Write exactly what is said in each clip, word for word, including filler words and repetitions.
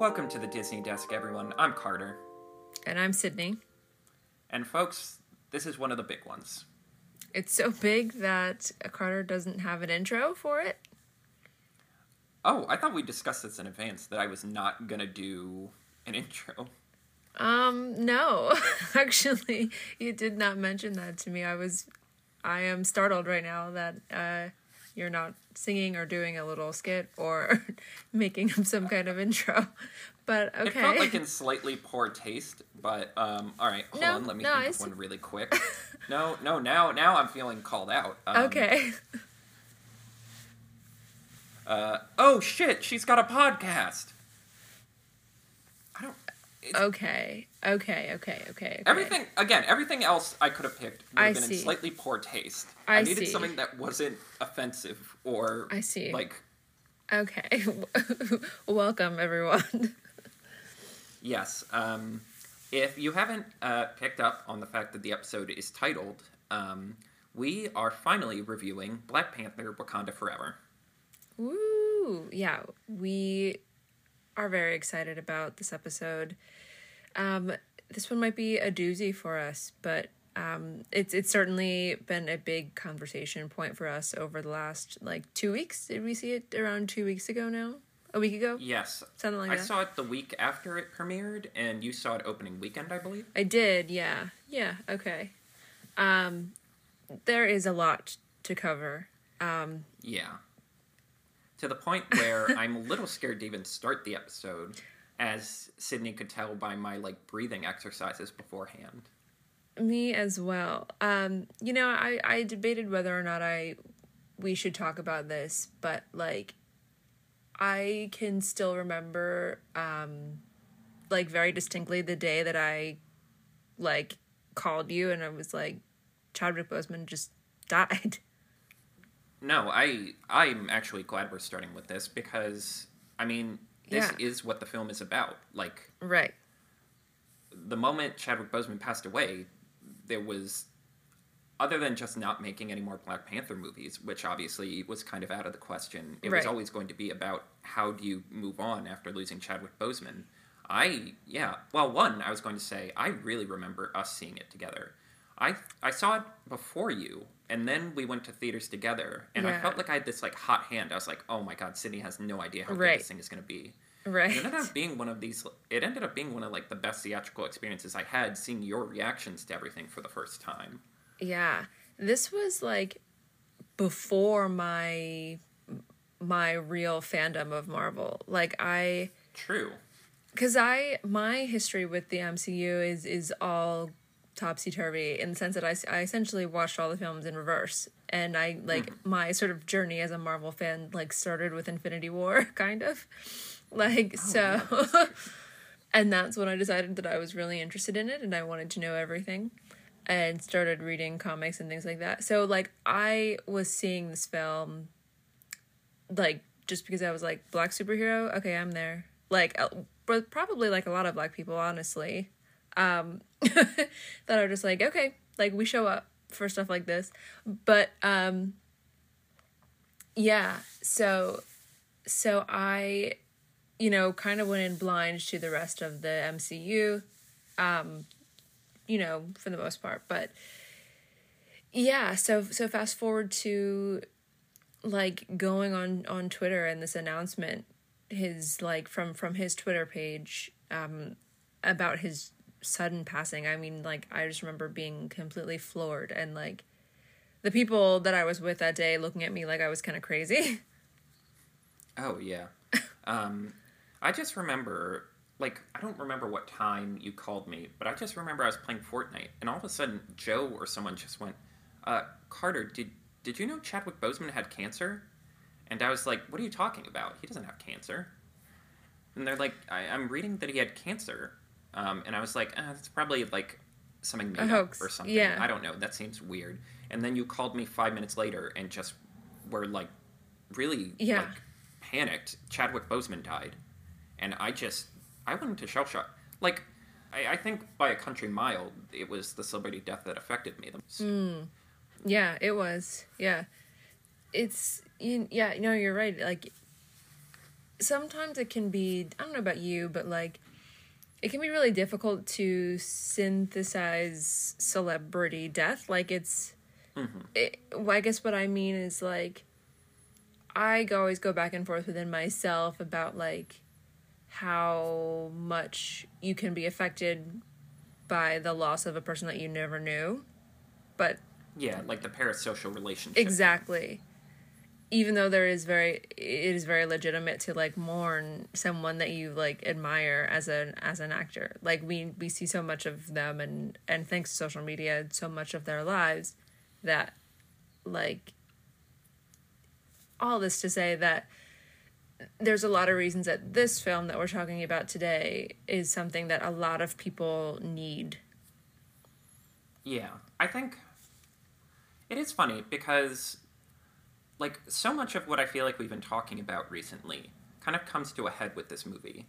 Welcome to the Disney Desk, everyone. I'm Carter. And I'm Sydney. And folks, this is one of the big ones. It's so big that Carter doesn't have an intro for it. Oh, I thought we discussed this in advance, that I was not going to do an intro. Um, no. Actually, you did not mention that to me. I was, I am startled right now that uh, you're not singing or doing a little skit or making up some kind of intro. But, okay. It felt like in slightly poor taste, but, um, all right, hold no, on, let me no, think I of see- one really quick. no, no, now, now I'm feeling called out. Um, okay. Uh, oh, shit, she's got a podcast. I don't... Okay, okay, okay, okay. Everything, again, everything else I could have picked would have been in slightly poor taste. I, I needed see. something that wasn't offensive or, I see. like... Okay, welcome, everyone. Yes, um, if you haven't uh, picked up on the fact that the episode is titled, um, we are finally reviewing Black Panther: Wakanda Forever. Woo! Yeah, we are very excited about this episode. Um, this one might be a doozy for us, but um, it's it's certainly been a big conversation point for us over the last like two weeks. Did we see it around two weeks ago now? A week ago? Yes, something like I that. I saw it the week after it premiered, and you saw it opening weekend, I believe. I did. Yeah. Yeah. Okay. Um, there is a lot to cover. Um, yeah. To the point where I'm a little scared to even start the episode, as Sydney could tell by my, like, breathing exercises beforehand. Me as well. Um, you know, I, I debated whether or not I we should talk about this, but, like, I can still remember, um, like, very distinctly the day that I, like, called you and I was like, Chadwick Boseman just died. No, I, I'm actually glad we're starting with this because, I mean, this yeah. is what the film is about. Like, right. The moment Chadwick Boseman passed away, there was, other than just not making any more Black Panther movies, which obviously was kind of out of the question, it right. was always going to be about how do you move on after losing Chadwick Boseman. I, yeah, well, one, I was going to say, I really remember us seeing it together. I I saw it before you, and then we went to theaters together, and yeah. I felt like I had this, like, hot hand. I was like, oh my god, Sydney has no idea how right. good this thing is going to be. Right. It ended up being one of these, it ended up being one of, like, the best theatrical experiences I had, seeing your reactions to everything for the first time. Yeah. This was, like, before my, my real fandom of Marvel. Like, I... True. Because I, my history with the M C U is, is all... topsy-turvy in the sense that I, I essentially watched all the films in reverse, and I like mm-hmm. my sort of journey as a Marvel fan like started with Infinity War kind of like oh, so yeah. And that's when I decided that I was really interested in it and I wanted to know everything and started reading comics and things like that. So like I was seeing this film like just because I was like, black superhero, okay, I'm there, like probably like a lot of black people honestly um that are just like, okay, like we show up for stuff like this. But um yeah, so so I, you know, kind of went in blind to the rest of the M C U, um you know, for the most part. But yeah, so so fast forward to like going on on Twitter and this announcement, his like from from his Twitter page um about his sudden passing. I mean, like, I just remember being completely floored, and like the people that I was with that day looking at me like I was kind of crazy. Oh yeah. um I just remember, like, I don't remember what time you called me, but I just remember I was playing Fortnite and all of a sudden Joe or someone just went, uh Carter, did did you know Chadwick Boseman had cancer? And I was like, what are you talking about? He doesn't have cancer. And they're like, I, I'm reading that he had cancer. Um, and I was like, eh, that's probably, like, something made up or something. Yeah. I don't know. That seems weird. And then you called me five minutes later and just were, like, really, yeah. like, panicked. Chadwick Boseman died. And I just, I went into shell shock. Like, I, I think by a country mile, it was the celebrity death that affected me the most. Mm. Yeah, it was. Yeah. It's, you, yeah, no, you're right. Like, sometimes it can be, I don't know about you, but like, it can be really difficult to synthesize celebrity death. Like, it's, mm-hmm. it, well, I guess what I mean is, like, I always go back and forth within myself about, like, how much you can be affected by the loss of a person that you never knew. But... yeah, like the parasocial relationship. Exactly. Even though there is very, it is very legitimate to, like, mourn someone that you, like, admire as an as an actor. Like, we we see so much of them, and, and thanks to social media, so much of their lives, that, like, all this to say that there's a lot of reasons that this film that we're talking about today is something that a lot of people need. Yeah. I think it is funny because... like, so much of what I feel like we've been talking about recently kind of comes to a head with this movie.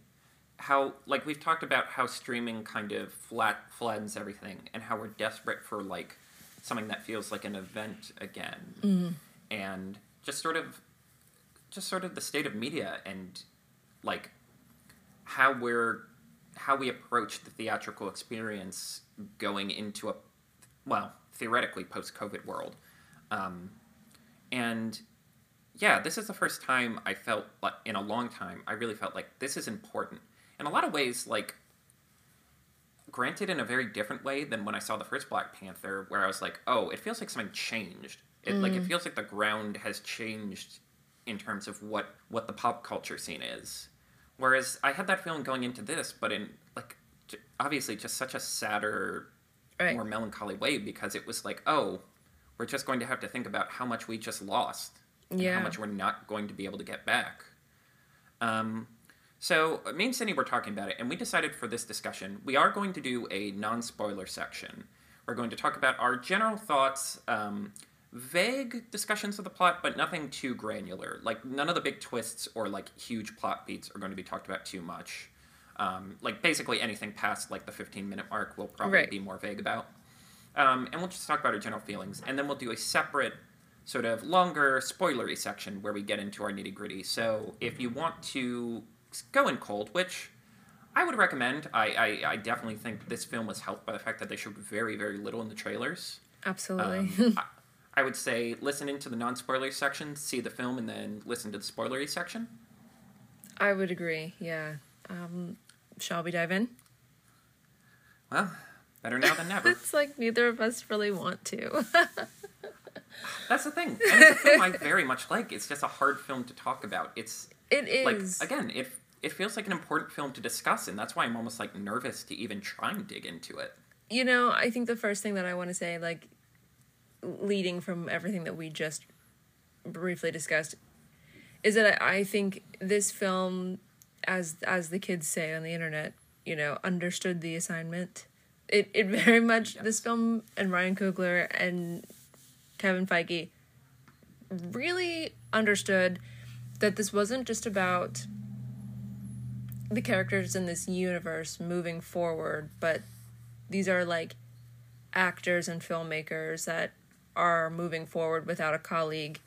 How, like, we've talked about how streaming kind of flat flattens everything and how we're desperate for, like, something that feels like an event again. Mm. And just sort of, just sort of the state of media and, like, how we're, how we approach the theatrical experience going into a, well, theoretically post-COVID world. Um... And, yeah, this is the first time I felt, like, in a long time, I really felt like this is important. In a lot of ways, like, granted in a very different way than when I saw the first Black Panther, where I was like, oh, it feels like something changed. It, mm. Like, it feels like the ground has changed in terms of what, what the pop culture scene is. Whereas I had that feeling going into this, but in, like, obviously just such a sadder, right. more melancholy way, because it was like, oh... we're just going to have to think about how much we just lost and yeah. how much we're not going to be able to get back. Um, so me and Sydney were talking about it, and we decided for this discussion, we are going to do a non-spoiler section. We're going to talk about our general thoughts, um, vague discussions of the plot, but nothing too granular. Like, none of the big twists or, like, huge plot beats are going to be talked about too much. Um, like, basically anything past, like, the fifteen-minute mark we'll probably right. be more vague about. Um, and we'll just talk about our general feelings, and then we'll do a separate, sort of longer, spoilery section where we get into our nitty-gritty. So if you want to go in cold, which I would recommend, I, I, I definitely think this film was helped by the fact that they showed very, very little in the trailers. Absolutely. Um, I, I would say listen into the non-spoiler section, see the film, and then listen to the spoilery section. I would agree, yeah. Um, shall we dive in? Well... better now than never. It's like neither of us really want to. That's the thing. And it's a film I very much like. It's just a hard film to talk about. It's it is like, again, it it feels like an important film to discuss, and that's why I'm almost like nervous to even try and dig into it. You know, I think the first thing that I want to say, like, leading from everything that we just briefly discussed, is that I, I think this film, as as the kids say on the internet, you know, understood the assignment. It it very much, yes. This film and Ryan Coogler and Kevin Feige really understood that this wasn't just about the characters in this universe moving forward, but these are, like, actors and filmmakers that are moving forward without a colleague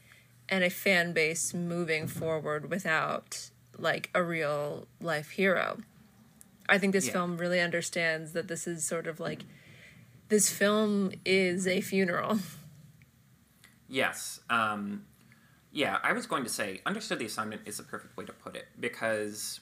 and a fan base moving forward without, like, a real-life hero. I think this yeah. film really understands that this is sort of like, this film is a funeral. Yes. Um, yeah, I was going to say, understood the assignment is the perfect way to put it, because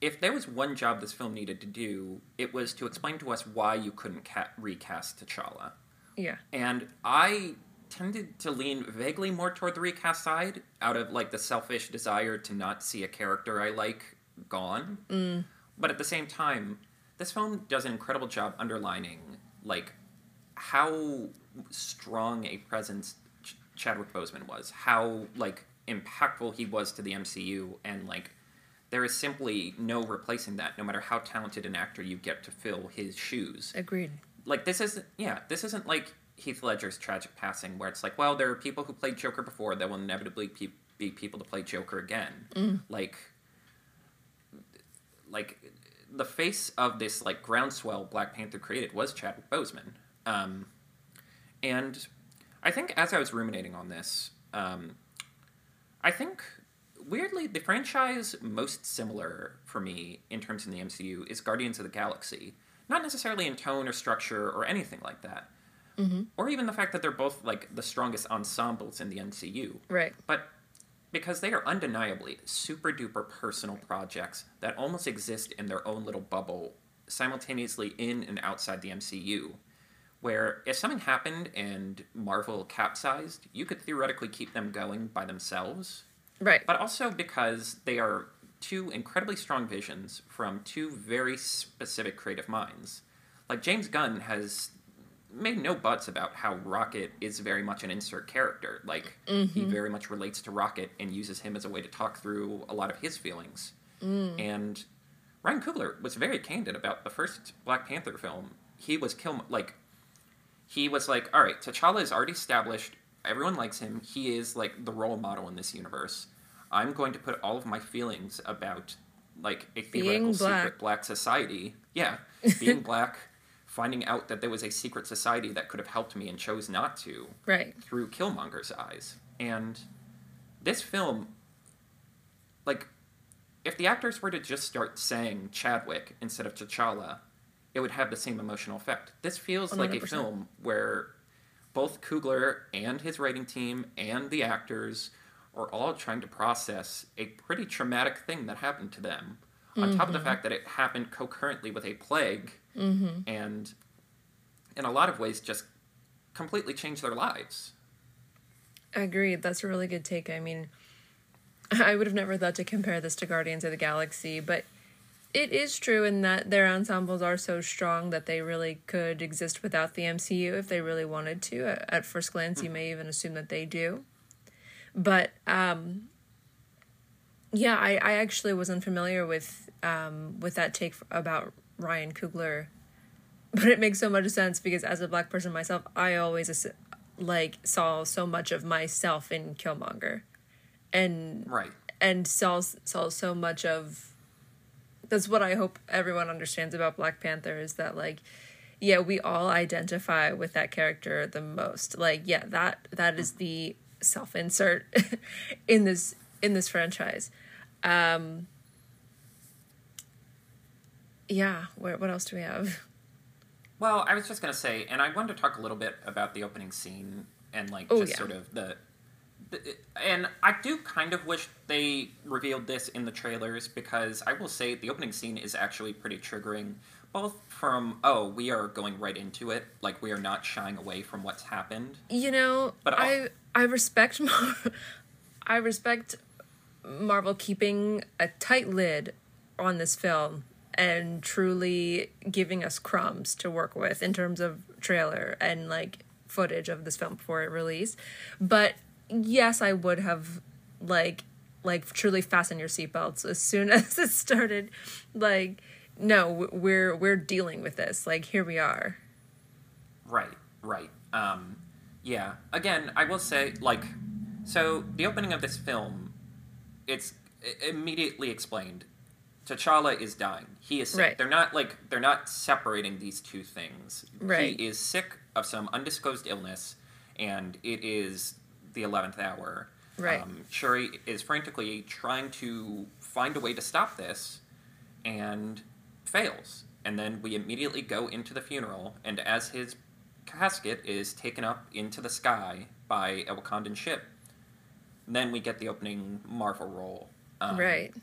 if there was one job this film needed to do, it was to explain to us why you couldn't ca- recast T'Challa. Yeah. And I tended to lean vaguely more toward the recast side, out of, like, the selfish desire to not see a character I like gone. Mm. But at the same time, this film does an incredible job underlining, like, how strong a presence Ch- Chadwick Boseman was, how, like, impactful he was to the M C U, and, like, there is simply no replacing that, no matter how talented an actor you get to fill his shoes. Agreed. Like, this isn't, yeah, this isn't like Heath Ledger's tragic passing, where it's like, well, there are people who played Joker before that will inevitably pe- be people to play Joker again. Mm. Like, like, the face of this, like, groundswell Black Panther created was Chadwick Boseman. Um, and I think as I was ruminating on this, um, I think weirdly, the franchise most similar for me in terms of the M C U is Guardians of the Galaxy. Not necessarily in tone or structure or anything like that. Mm-hmm. Or even the fact that they're both, like, the strongest ensembles in the M C U. Right. But because they are undeniably super-duper personal projects that almost exist in their own little bubble, simultaneously in and outside the M C U, where if something happened and Marvel capsized, you could theoretically keep them going by themselves. Right. But also because they are two incredibly strong visions from two very specific creative minds. Like, James Gunn has made no buts about how Rocket is very much an insert character. Like, mm-hmm. he very much relates to Rocket and uses him as a way to talk through a lot of his feelings. Mm. And Ryan Coogler was very candid about the first Black Panther film. He was kill like, he was like, all right, T'Challa is already established. Everyone likes him. He is, like, the role model in this universe. I'm going to put all of my feelings about, like, a theoretical secret black society. Yeah, being black, finding out that there was a secret society that could have helped me and chose not to. Right. Through Killmonger's eyes. And this film, like, if the actors were to just start saying Chadwick instead of T'Challa, it would have the same emotional effect. This feels one hundred percent like a film where both Coogler and his writing team and the actors are all trying to process a pretty traumatic thing that happened to them, on mm-hmm. top of the fact that it happened concurrently with a plague, mm-hmm. and in a lot of ways just completely changed their lives. Agreed. That's a really good take. I mean, I would have never thought to compare this to Guardians of the Galaxy, but it is true in that their ensembles are so strong that they really could exist without the M C U if they really wanted to. At first glance, mm-hmm. you may even assume that they do. But, um, yeah, I, I actually was unfamiliar with um, with that take about Ryan Coogler. But it makes so much sense because as a black person myself, I always, like, saw so much of myself in Killmonger. And right. and saw, saw so much of... That's what I hope everyone understands about Black Panther is that, like, yeah, we all identify with that character the most. Like, yeah, that that is the... self-insert in this in this franchise. Um, yeah, where, what else do we have? Well, I was just going to say, and I wanted to talk a little bit about the opening scene and, like, oh, just yeah. sort of the, the... And I do kind of wish they revealed this in the trailers because I will say the opening scene is actually pretty triggering, both from, oh, we are going right into it, like, we are not shying away from what's happened. You know, but all- I... I respect Mar- I respect Marvel keeping a tight lid on this film and truly giving us crumbs to work with in terms of trailer and, like, footage of this film before it released. But yes, I would have, like, like truly fasten your seatbelts as soon as it started. Like, no, we're we're dealing with this. Like, here we are. Right, right. Um Yeah. Again, I will say, like, so the opening of this film, it's immediately explained. T'Challa is dying. He is sick. Right. They're not, like, they're not separating these two things. Right. He is sick of some undisclosed illness, and it is the eleventh hour. Right. Um, Shuri is frantically trying to find a way to stop this, and fails. And then we immediately go into the funeral, and as his casket is taken up into the sky by a Wakandan ship. And then we get the opening Marvel roll. Um, right.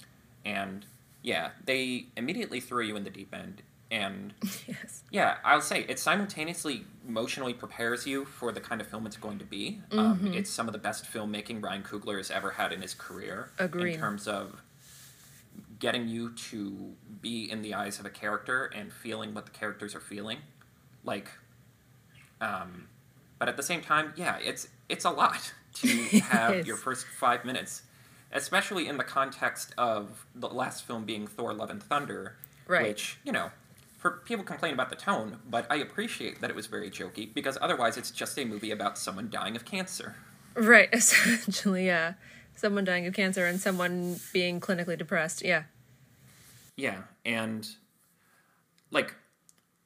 And, yeah, they immediately throw you in the deep end. And, yes. yeah, I'll say, it simultaneously emotionally prepares you for the kind of film it's going to be. Mm-hmm. Um, it's some of the best filmmaking Ryan Coogler has ever had in his career. Agreed. In terms of getting you to be in the eyes of a character and feeling what the characters are feeling. Like... Um, but at the same time, yeah, it's it's a lot to have your first five minutes, especially in the context of the last film being Thor: Love and Thunder, right. which, you know, for people complain about the tone, but I appreciate that it was very jokey, because otherwise it's just a movie about someone dying of cancer. Right, essentially, yeah. Someone dying of cancer and someone being clinically depressed, yeah. Yeah, and, like,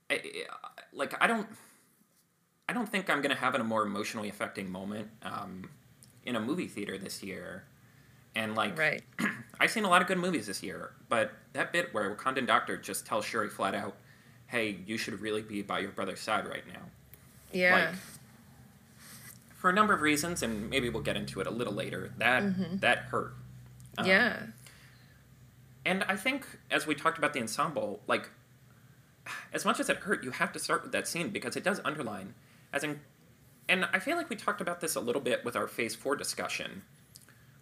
I, like, I don't... I don't think I'm going to have a more emotionally affecting moment um, in a movie theater this year. And, like, right. I've seen a lot of good movies this year, but that bit where Wakandan Doctor just tells Shuri flat out, hey, you should really be by your brother's side right now. Yeah. Like, for a number of reasons, and maybe we'll get into it a little later, that mm-hmm. that hurt. Um, yeah. And I think, as we talked about the ensemble, like, as much as it hurt, you have to start with that scene, because it does underline, as in, and I feel like we talked about this a little bit with our Phase four discussion.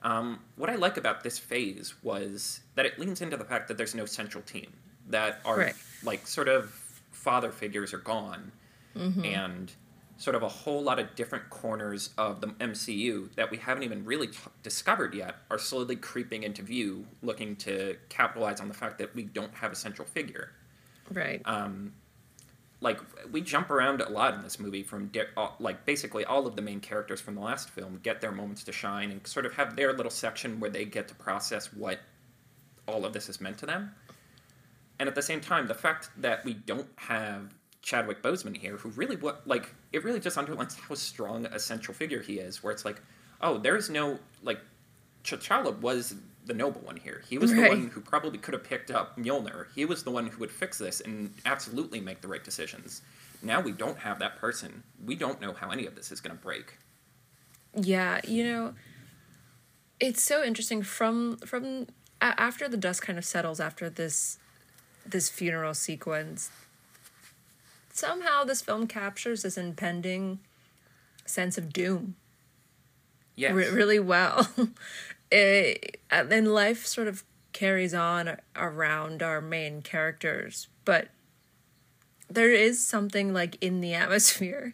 Um, what I like about this phase was that it leans into the fact that there's no central team, that our, right. like, sort of father figures are gone, mm-hmm. and sort of a whole lot of different corners of the M C U that we haven't even really t- discovered yet are slowly creeping into view, looking to capitalize on the fact that we don't have a central figure. Right. Um, like, we jump around a lot in this movie from, di- all, like, basically all of the main characters from the last film get their moments to shine and sort of have their little section where they get to process what all of this has meant to them. And at the same time, the fact that we don't have Chadwick Boseman here, who really, like, it really just underlines how strong a central figure he is, where it's like, oh, there is no, like, T'Challa was the noble one here. He was right. the one who probably could have picked up Mjolnir. He was the one who would fix this and absolutely make the right decisions. Now we don't have that person. We don't know how any of this is going to break. Yeah, you know, it's so interesting. From, from after the dust kind of settles after this this funeral sequence, somehow this film captures this impending sense of doom. Yes. R- really well. It, and life sort of carries on around our main characters, but there is something, like, in the atmosphere.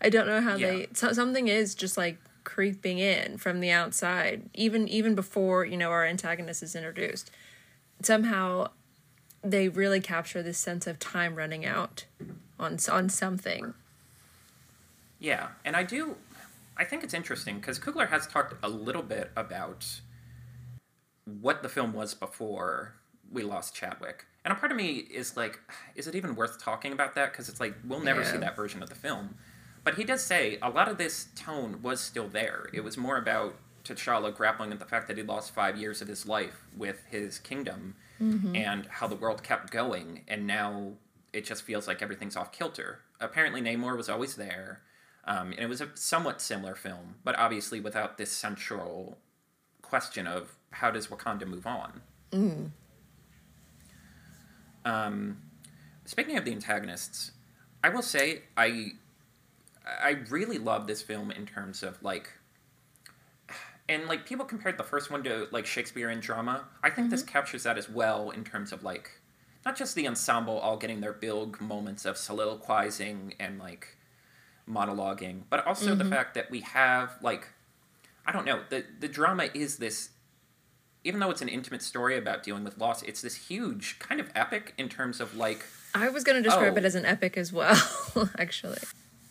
I don't know how yeah. they... So, something is just, like, creeping in from the outside, even even before, you know, our antagonist is introduced. Somehow they really capture this sense of time running out on on something. Yeah, and I do... I think it's interesting, because Coogler has talked a little bit about what the film was before we lost Chadwick. And a part of me is like, is it even worth talking about that? Because it's like, we'll never yeah. see that version of the film. But he does say a lot of this tone was still there. It was more about T'Challa grappling with the fact that he lost five years of his life with his kingdom, mm-hmm. and how the world kept going, and now it just feels like everything's off kilter. Apparently Namor was always there, um, and it was a somewhat similar film, but obviously without this central question of how does Wakanda move on. Mm. Um, speaking of the antagonists, I will say I I really love this film in terms of, like, and, like, people compared the first one to, like, Shakespearean drama. I think mm-hmm. this captures that as well in terms of, like, not just the ensemble all getting their big moments of soliloquizing and, like, monologuing, but also mm-hmm. the fact that we have, like, I don't know, the, the drama is this, even though it's an intimate story about dealing with loss, it's this huge kind of epic in terms of, like... I was going to describe oh, it as an epic as well, actually.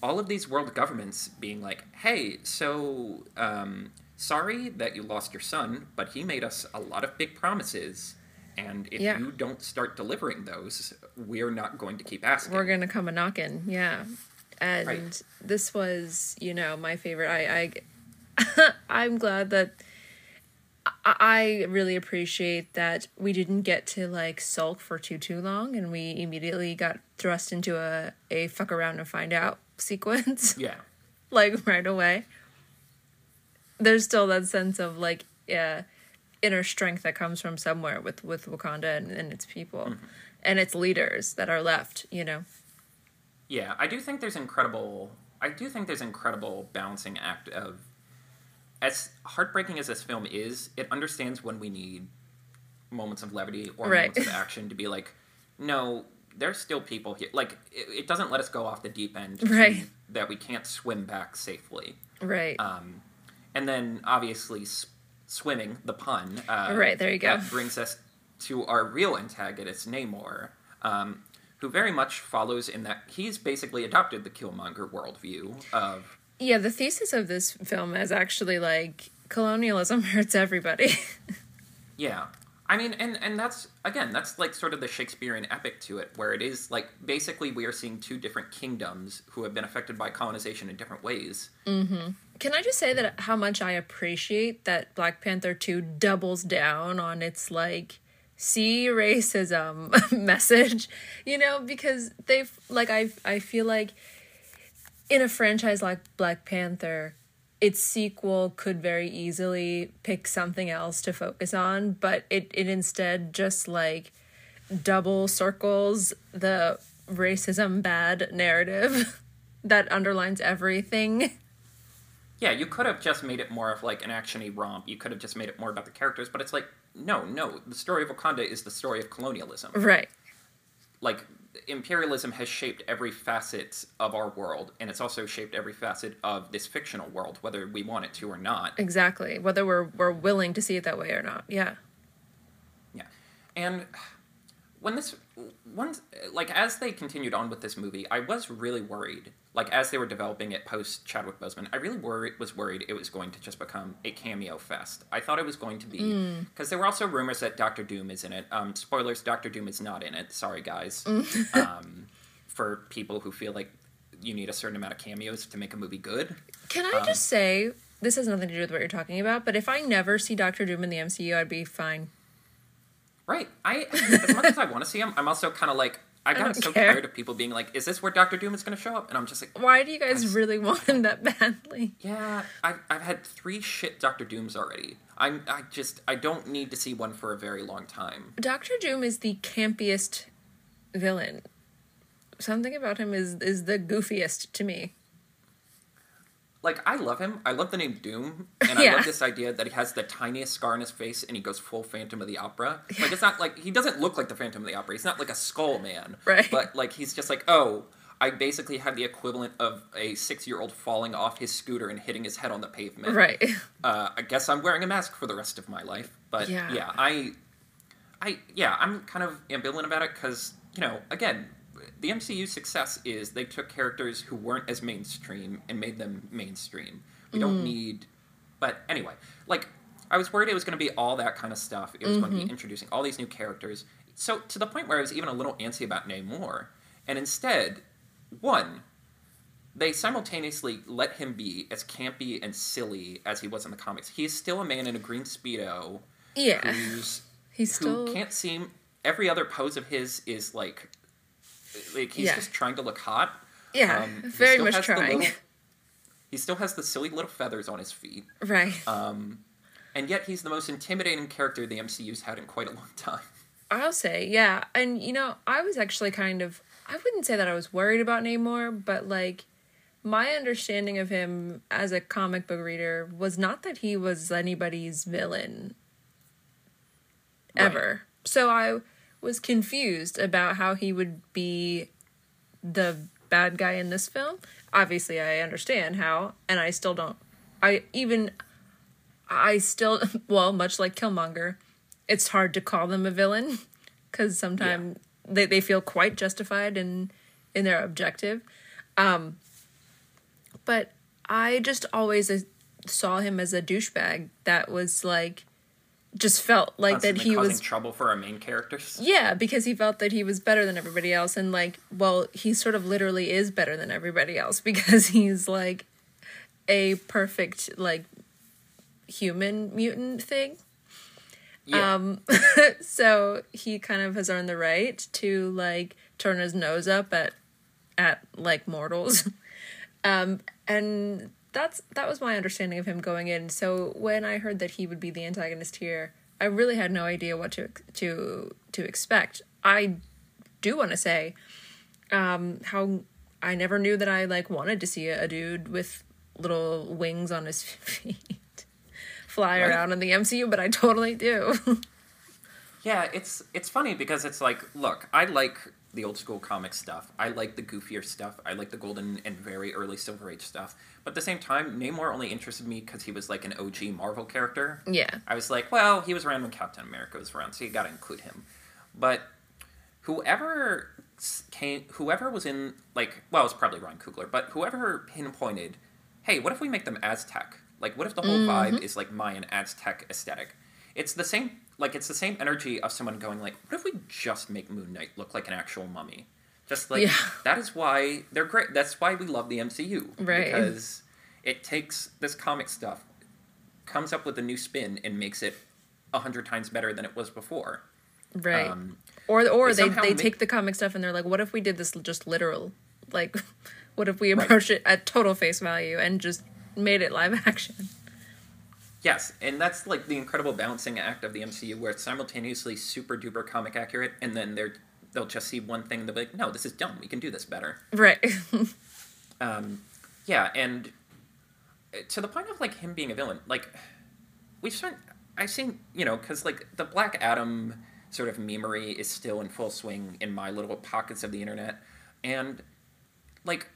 All of these world governments being like, hey, so... Um, sorry that you lost your son, but he made us a lot of big promises, and if yeah. you don't start delivering those, we're not going to keep asking. We're going to come a-knockin', yeah. And right. this was, you know, my favorite. I, I, I'm glad that I, I really appreciate that we didn't get to, like, sulk for too, too long, and we immediately got thrust into a, a fuck around and find out sequence. Yeah. Like, right away. There's still that sense of, like, uh, inner strength that comes from somewhere with, with Wakanda and, and its people mm-hmm. and its leaders that are left, you know? Yeah, I do think there's incredible... I do think there's incredible balancing act of... As heartbreaking as this film is, it understands when we need moments of levity or right. moments of action to be like, no, there's still people here. Like, it, it doesn't let us go off the deep end right. that we can't swim back safely. Right. Um... And then, obviously, s- swimming, the pun. Uh, right, there you go. That brings us to our real antagonist, Namor, um, who very much follows in that he's basically adopted the Killmonger worldview of... Yeah, the thesis of this film is actually, like, colonialism hurts everybody. yeah. I mean, and, and that's, again, that's, like, sort of the Shakespearean epic to it, where it is, like, basically we are seeing two different kingdoms who have been affected by colonization in different ways. Mm-hmm. Can I just say that how much I appreciate that Black Panther two doubles down on its, like, see racism message, you know? Because they've, like, I I feel like in a franchise like Black Panther, its sequel could very easily pick something else to focus on, but it, it instead just, like, double circles the racism bad narrative that underlines everything. Yeah, you could have just made it more of, like, an action-y romp. You could have just made it more about the characters, but it's like, no, no. The story of Wakanda is the story of colonialism. Right. Like, imperialism has shaped every facet of our world, and it's also shaped every facet of this fictional world, whether we want it to or not. Exactly. Whether we're we're willing to see it that way or not. Yeah. Yeah. And when this one, like, as they continued on with this movie, I was really worried, like, as they were developing it post Chadwick Boseman, I really wor- was worried it was going to just become a cameo fest. I thought it was going to be, because mm. there were also rumors that Doctor Doom is in it. Um, spoilers, Doctor Doom is not in it. Sorry, guys. um, for people who feel like you need a certain amount of cameos to make a movie good. Can I um, just say, this has nothing to do with what you're talking about, but if I never see Doctor Doom in the M C U, I'd be fine. Right. I as much as I want to see him, I'm also kind of like, I got I so care. tired of people being like, is this where Doctor Doom is going to show up? And I'm just like, why do you guys really want him that badly? Yeah, I've, I've had three shit Doctor Dooms already. I'm, I just, I don't need to see one for a very long time. Doctor Doom is the campiest villain. Something about him is, is the goofiest to me. Like, I love him. I love the name Doom. And yeah. I love this idea that he has the tiniest scar on his face and he goes full Phantom of the Opera. Yeah. Like, it's not like, he doesn't look like the Phantom of the Opera. He's not like a skull man. Right. But, like, he's just like, oh, I basically have the equivalent of a six-year-old falling off his scooter and hitting his head on the pavement. Right. Uh, I guess I'm wearing a mask for the rest of my life. But, yeah, yeah I, I, yeah, I'm kind of ambivalent about it because, you know, again, the M C U's success is they took characters who weren't as mainstream and made them mainstream. We don't mm. need... But anyway, like, I was worried it was going to be all that kind of stuff. It was mm-hmm. going to be introducing all these new characters. So, to the point where I was even a little antsy about Namor. And instead, one, they simultaneously let him be as campy and silly as he was in the comics. He is still a man in a green Speedo. Yeah. Who's, He's who still... can't seem... Every other pose of his is, like... Like, he's yeah. just trying to look hot. Yeah, um, very much trying. Little, he still has the silly little feathers on his feet. Right. Um, and yet he's the most intimidating character the M C U's had in quite a long time. I'll say, yeah. And, you know, I was actually kind of... I wouldn't say that I was worried about Namor, but, like, my understanding of him as a comic book reader was not that he was anybody's villain. Ever. Right. So I... was confused about how he would be the bad guy in this film. Obviously, I understand how, and I still don't... I even... I still... Well, much like Killmonger, it's hard to call them a villain, because sometimes yeah. they, they feel quite justified in, in their objective. Um, but I just always saw him as a douchebag that was, like... just felt like Constantly that he was... trouble for our main characters? Yeah, because he felt that he was better than everybody else, and, like, well, he sort of literally is better than everybody else, because he's, like, a perfect, like, human mutant thing. Yeah. Um, so he kind of has earned the right to, like, turn his nose up at, at like, mortals. um, and... That's that was my understanding of him going in. So when I heard that he would be the antagonist here, I really had no idea what to to to expect. I do want to say um, how I never knew that I like wanted to see a dude with little wings on his feet fly right. around in the M C U, but I totally do. Yeah, it's it's funny because it's like, look, I like the old school comic stuff. I like the goofier stuff. I like the golden and very early Silver Age stuff. But at the same time, Namor only interested me because he was like an O G Marvel character. Yeah. I was like, well, he was around when Captain America was around, so you gotta include him. But whoever came, whoever was in, like, well, it's probably Ryan Coogler, but whoever pinpointed, hey, what if we make them Aztec? Like, what if the whole mm-hmm. vibe is like Mayan Aztec aesthetic? It's the same, like, it's the same energy of someone going, like, what if we just make Moon Knight look like an actual mummy? Just, like, yeah. that is why they're great. That's why we love the M C U. Right. Because it takes this comic stuff, comes up with a new spin, and makes it a hundred times better than it was before. Right. Um, or or they, they, they make... take the comic stuff and they're like, what if we did this just literal? Like, what if we approach right. it at total face value and just made it live action? Yes, and that's, like, the incredible balancing act of the M C U, where it's simultaneously super-duper comic accurate, and then they're... they'll just see one thing and they'll be like, no, this is dumb. We can do this better. Right. um, yeah, and to the point of, like, him being a villain, like, we've seen, I've seen, you know, because, like, the Black Adam sort of memery is still in full swing in my little pockets of the internet. And, like,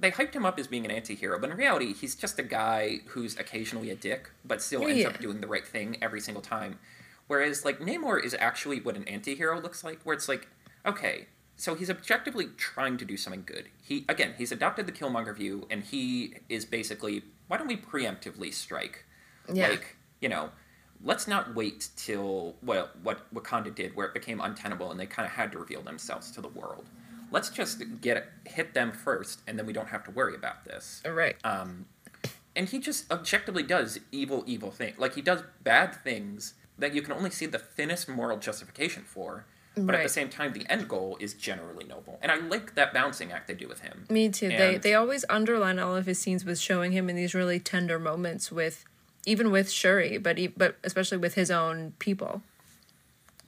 they hyped him up as being an anti-hero, but in reality, he's just a guy who's occasionally a dick, but still ends yeah. up doing the right thing every single time. Whereas, like, Namor is actually what an anti-hero looks like, where it's like, okay, so he's objectively trying to do something good. He, again, he's adopted the Killmonger view, and he is basically, why don't we preemptively strike? Yeah. Like, you know, let's not wait till, well, what Wakanda did, where it became untenable, and they kind of had to reveal themselves to the world. Let's just get hit them first, and then we don't have to worry about this. Right. Um, and he just objectively does evil, evil things. Like, he does bad things that you can only see the thinnest moral justification for, but right. at the same time, the end goal is generally noble. And I like that balancing act they do with him. Me too. And they they always underline all of his scenes with showing him in these really tender moments with, even with Shuri, but he, but especially with his own people.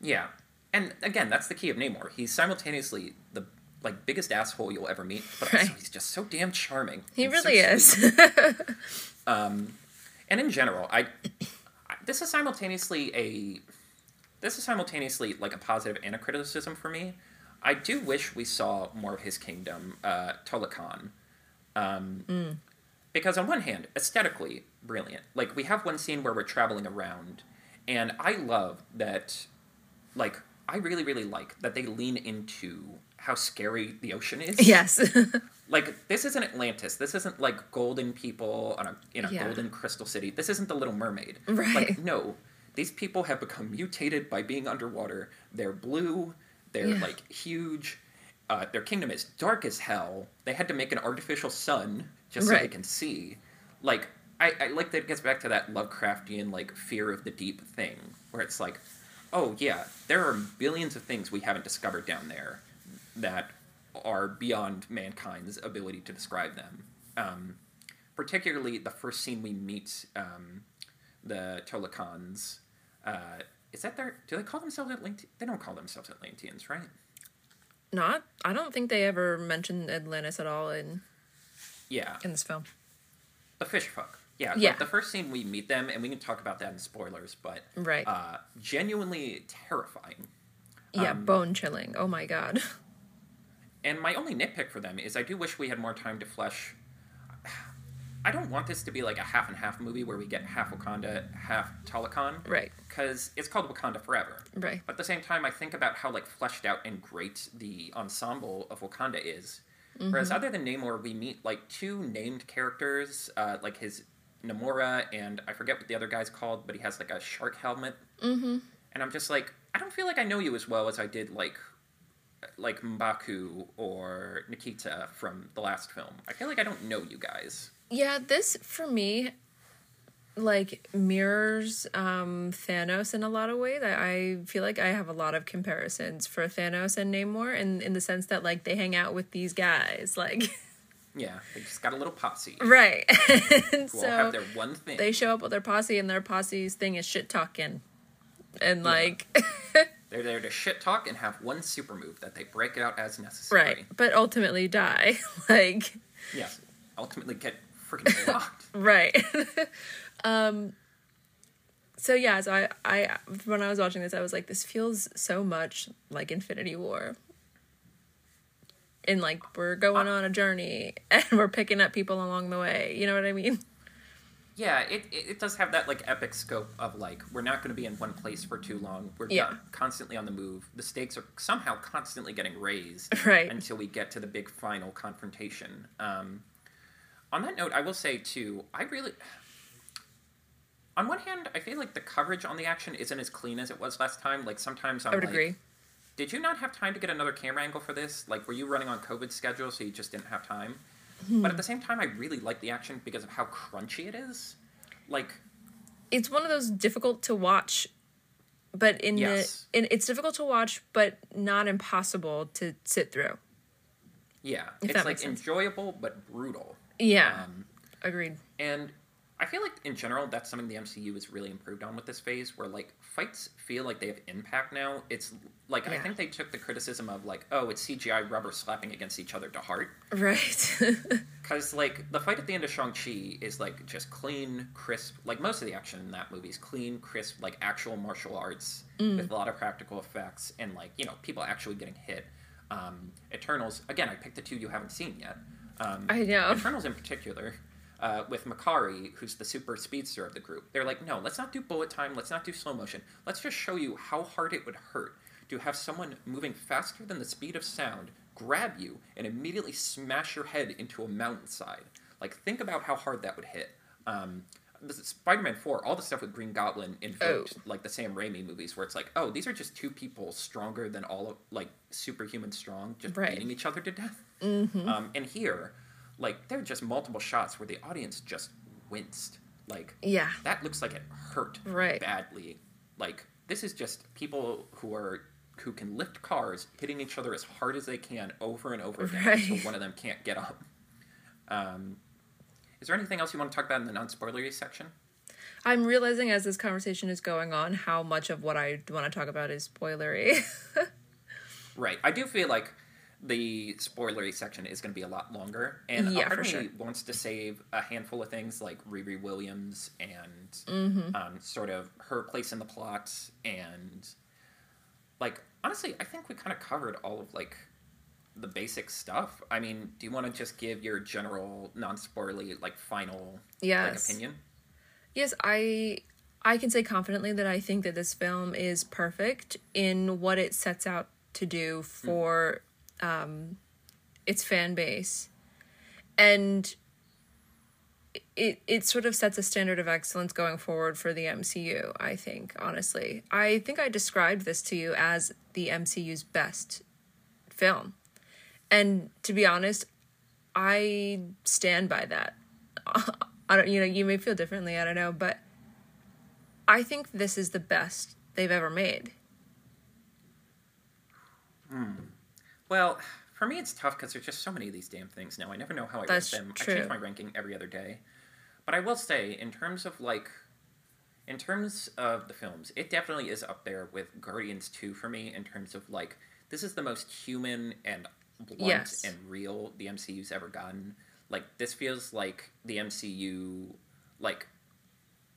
Yeah. And again, that's the key of Namor. He's simultaneously the, like, biggest asshole you'll ever meet, but right. also he's just so damn charming. He really so is. um, and in general, I, I this is simultaneously a... This is simultaneously, like, a positive and a criticism for me. I do wish we saw more of his kingdom, uh, Talokan. Um, mm. Because on one hand, aesthetically, brilliant. Like, we have one scene where we're traveling around, and I love that, like, I really, really like that they lean into how scary the ocean is. Yes. Like, this isn't Atlantis. This isn't, like, golden people on a, in a yeah. golden crystal city. This isn't The Little Mermaid. Right. Like, no. These people have become mutated by being underwater. They're blue. They're, yeah. like, huge. Uh, their kingdom is dark as hell. They had to make an artificial sun just right. so they can see. Like, I, I like that it gets back to that Lovecraftian, like, fear of the deep thing, where it's like, oh, yeah, there are billions of things we haven't discovered down there that are beyond mankind's ability to describe them. Um, particularly the first scene we meet um, the Tolokans. Uh, is that their... Do they call themselves Atlanteans? They don't call themselves Atlanteans, right? Not... I don't think they ever mentioned Atlantis at all in... Yeah. In this film. The fish fuck. Yeah. Yeah. Like, the first scene we meet them, and we can talk about that in spoilers, but... Right. Uh, genuinely terrifying. Yeah, um, bone-chilling. Oh my god. And my only nitpick for them is I do wish we had more time to flesh... I don't want this to be, like, a half-and-half movie where we get half Wakanda, half Talokan. Right. Because it's called Wakanda Forever. Right. But at the same time, I think about how, like, fleshed out and great the ensemble of Wakanda is. Mm-hmm. Whereas other than Namor, we meet, like, two named characters, uh, like his Namora, and I forget what the other guy's called, but he has, like, a shark helmet. Mm-hmm. And I'm just like, I don't feel like I know you as well as I did, like... like M'Baku or Nikita from the last film. I feel like I don't know you guys. Yeah, this, for me, like, mirrors um, Thanos in a lot of ways. I, I feel like I have a lot of comparisons for Thanos and Namor in, in the sense that, like, they hang out with these guys, like... Yeah, they just got a little posse. Right. And so... Who all have their one thing. They show up with their posse, and their posse's thing is shit-talking. And, like... Yeah. They're there to shit talk and have one super move that they break out as necessary. Right, but ultimately die. Like, yes, ultimately get freaking blocked. Right. um. So yeah, so I, I, when I was watching this, I was like, this feels so much like Infinity War. And, like, we're going on a journey and we're picking up people along the way. You know what I mean? Yeah, it, it it does have that, like, epic scope of, like, we're not going to be in one place for too long. We're yeah. constantly on the move. The stakes are somehow constantly getting raised right. until we get to the big final confrontation. Um, on that note, I will say, too, I really... on one hand, I feel like the coverage on the action isn't as clean as it was last time. Like, sometimes I'm I would like, agree. Did you not have time to get another camera angle for this? Like, were you running on COVID schedule, so you just didn't have time? Hmm. But at the same time, I really like the action because of how crunchy it is. Like, it's one of those difficult to watch, but in yes. the in, it's difficult to watch, but not impossible to sit through. Yeah, it's like sense. enjoyable but brutal. Yeah, um, agreed. And I feel like in general, that's something the M C U has really improved on with this phase, where like fights feel like they have impact now. It's like yeah. I think they took the criticism of like, oh, it's C G I rubber slapping against each other to heart, right? Because like the fight at the end of Shang-Chi is like just clean, crisp. Like most of the action in that movie is clean, crisp, like actual martial arts mm. with a lot of practical effects and like you know people actually getting hit. Um, Eternals again. I picked the two you haven't seen yet. Um, I know Eternals in particular. Uh, with Makari, who's the super speedster of the group. They're like, no, let's not do bullet time, let's not do slow motion. Let's just show you how hard it would hurt to have someone moving faster than the speed of sound grab you and immediately smash your head into a mountainside. Like, think about how hard that would hit. Um, Spider-Man four, all the stuff with Green Goblin invoked, oh. like the Sam Raimi movies, where it's like, oh, these are just two people stronger than all of, like, superhuman strong, just right. beating each other to death. Mm-hmm. Um, and here... Like, there are just multiple shots where the audience just winced. Like, yeah. that looks like it hurt right. badly. Like, this is just people who are who can lift cars hitting each other as hard as they can over and over again right. until one of them can't get up. Um, is there anything else you want to talk about in the non-spoilery section? I'm realizing as this conversation is going on how much of what I want to talk about is spoilery. Right. I do feel like... the spoilery section is going to be a lot longer. And yeah, a part of me sure. wants to save a handful of things like Riri Williams and mm-hmm. um, sort of her place in the plot. And, like, honestly, I think we kind of covered all of, like, the basic stuff. I mean, do you want to just give your general, non-spoilery, like, final yes. like, opinion? Yes, I... I can say confidently that I think that this film is perfect in what it sets out to do for... Mm. Um, its fan base, and it it sort of sets a standard of excellence going forward for the M C U, I think, honestly. I think I described this to you as the M C U's best film. And to be honest, I stand by that. I don't, you know, you may feel differently, I don't know, but I think this is the best they've ever made. Hmm. Well, for me it's tough because there's just so many of these damn things now. I never know how I rank them. True. I change my ranking every other day. But I will say, in terms of like, in terms of the films, it definitely is up there with Guardians two for me in terms of like, this is the most human and blunt yes. and real the M C U's ever gotten. Like, this feels like the M C U, like,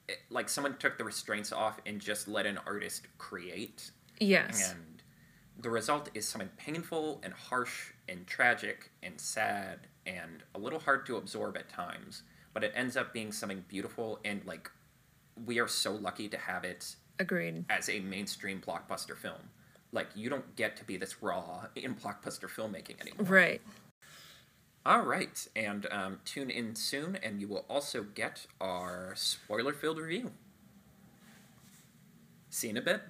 it, like someone took the restraints off and just let an artist create. Yes. And the result is something painful and harsh and tragic and sad and a little hard to absorb at times, but it ends up being something beautiful, and, like, we are so lucky to have it Agreed. As a mainstream blockbuster film. Like, you don't get to be this raw in blockbuster filmmaking anymore. Right. All right, and um, tune in soon, and you will also get our spoiler-filled review. See you in a bit.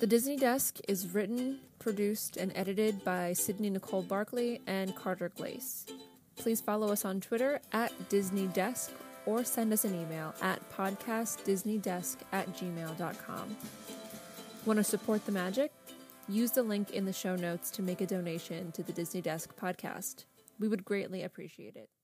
The Disney Desk is written, produced, and edited by Sydney Nicole Barkley and Carter Glace. Please follow us on Twitter at Disney Desk or send us an email at podcastdisneydesk at gmail dot com. Want to support the magic? Use the link in the show notes to make a donation to the Disney Desk podcast. We would greatly appreciate it.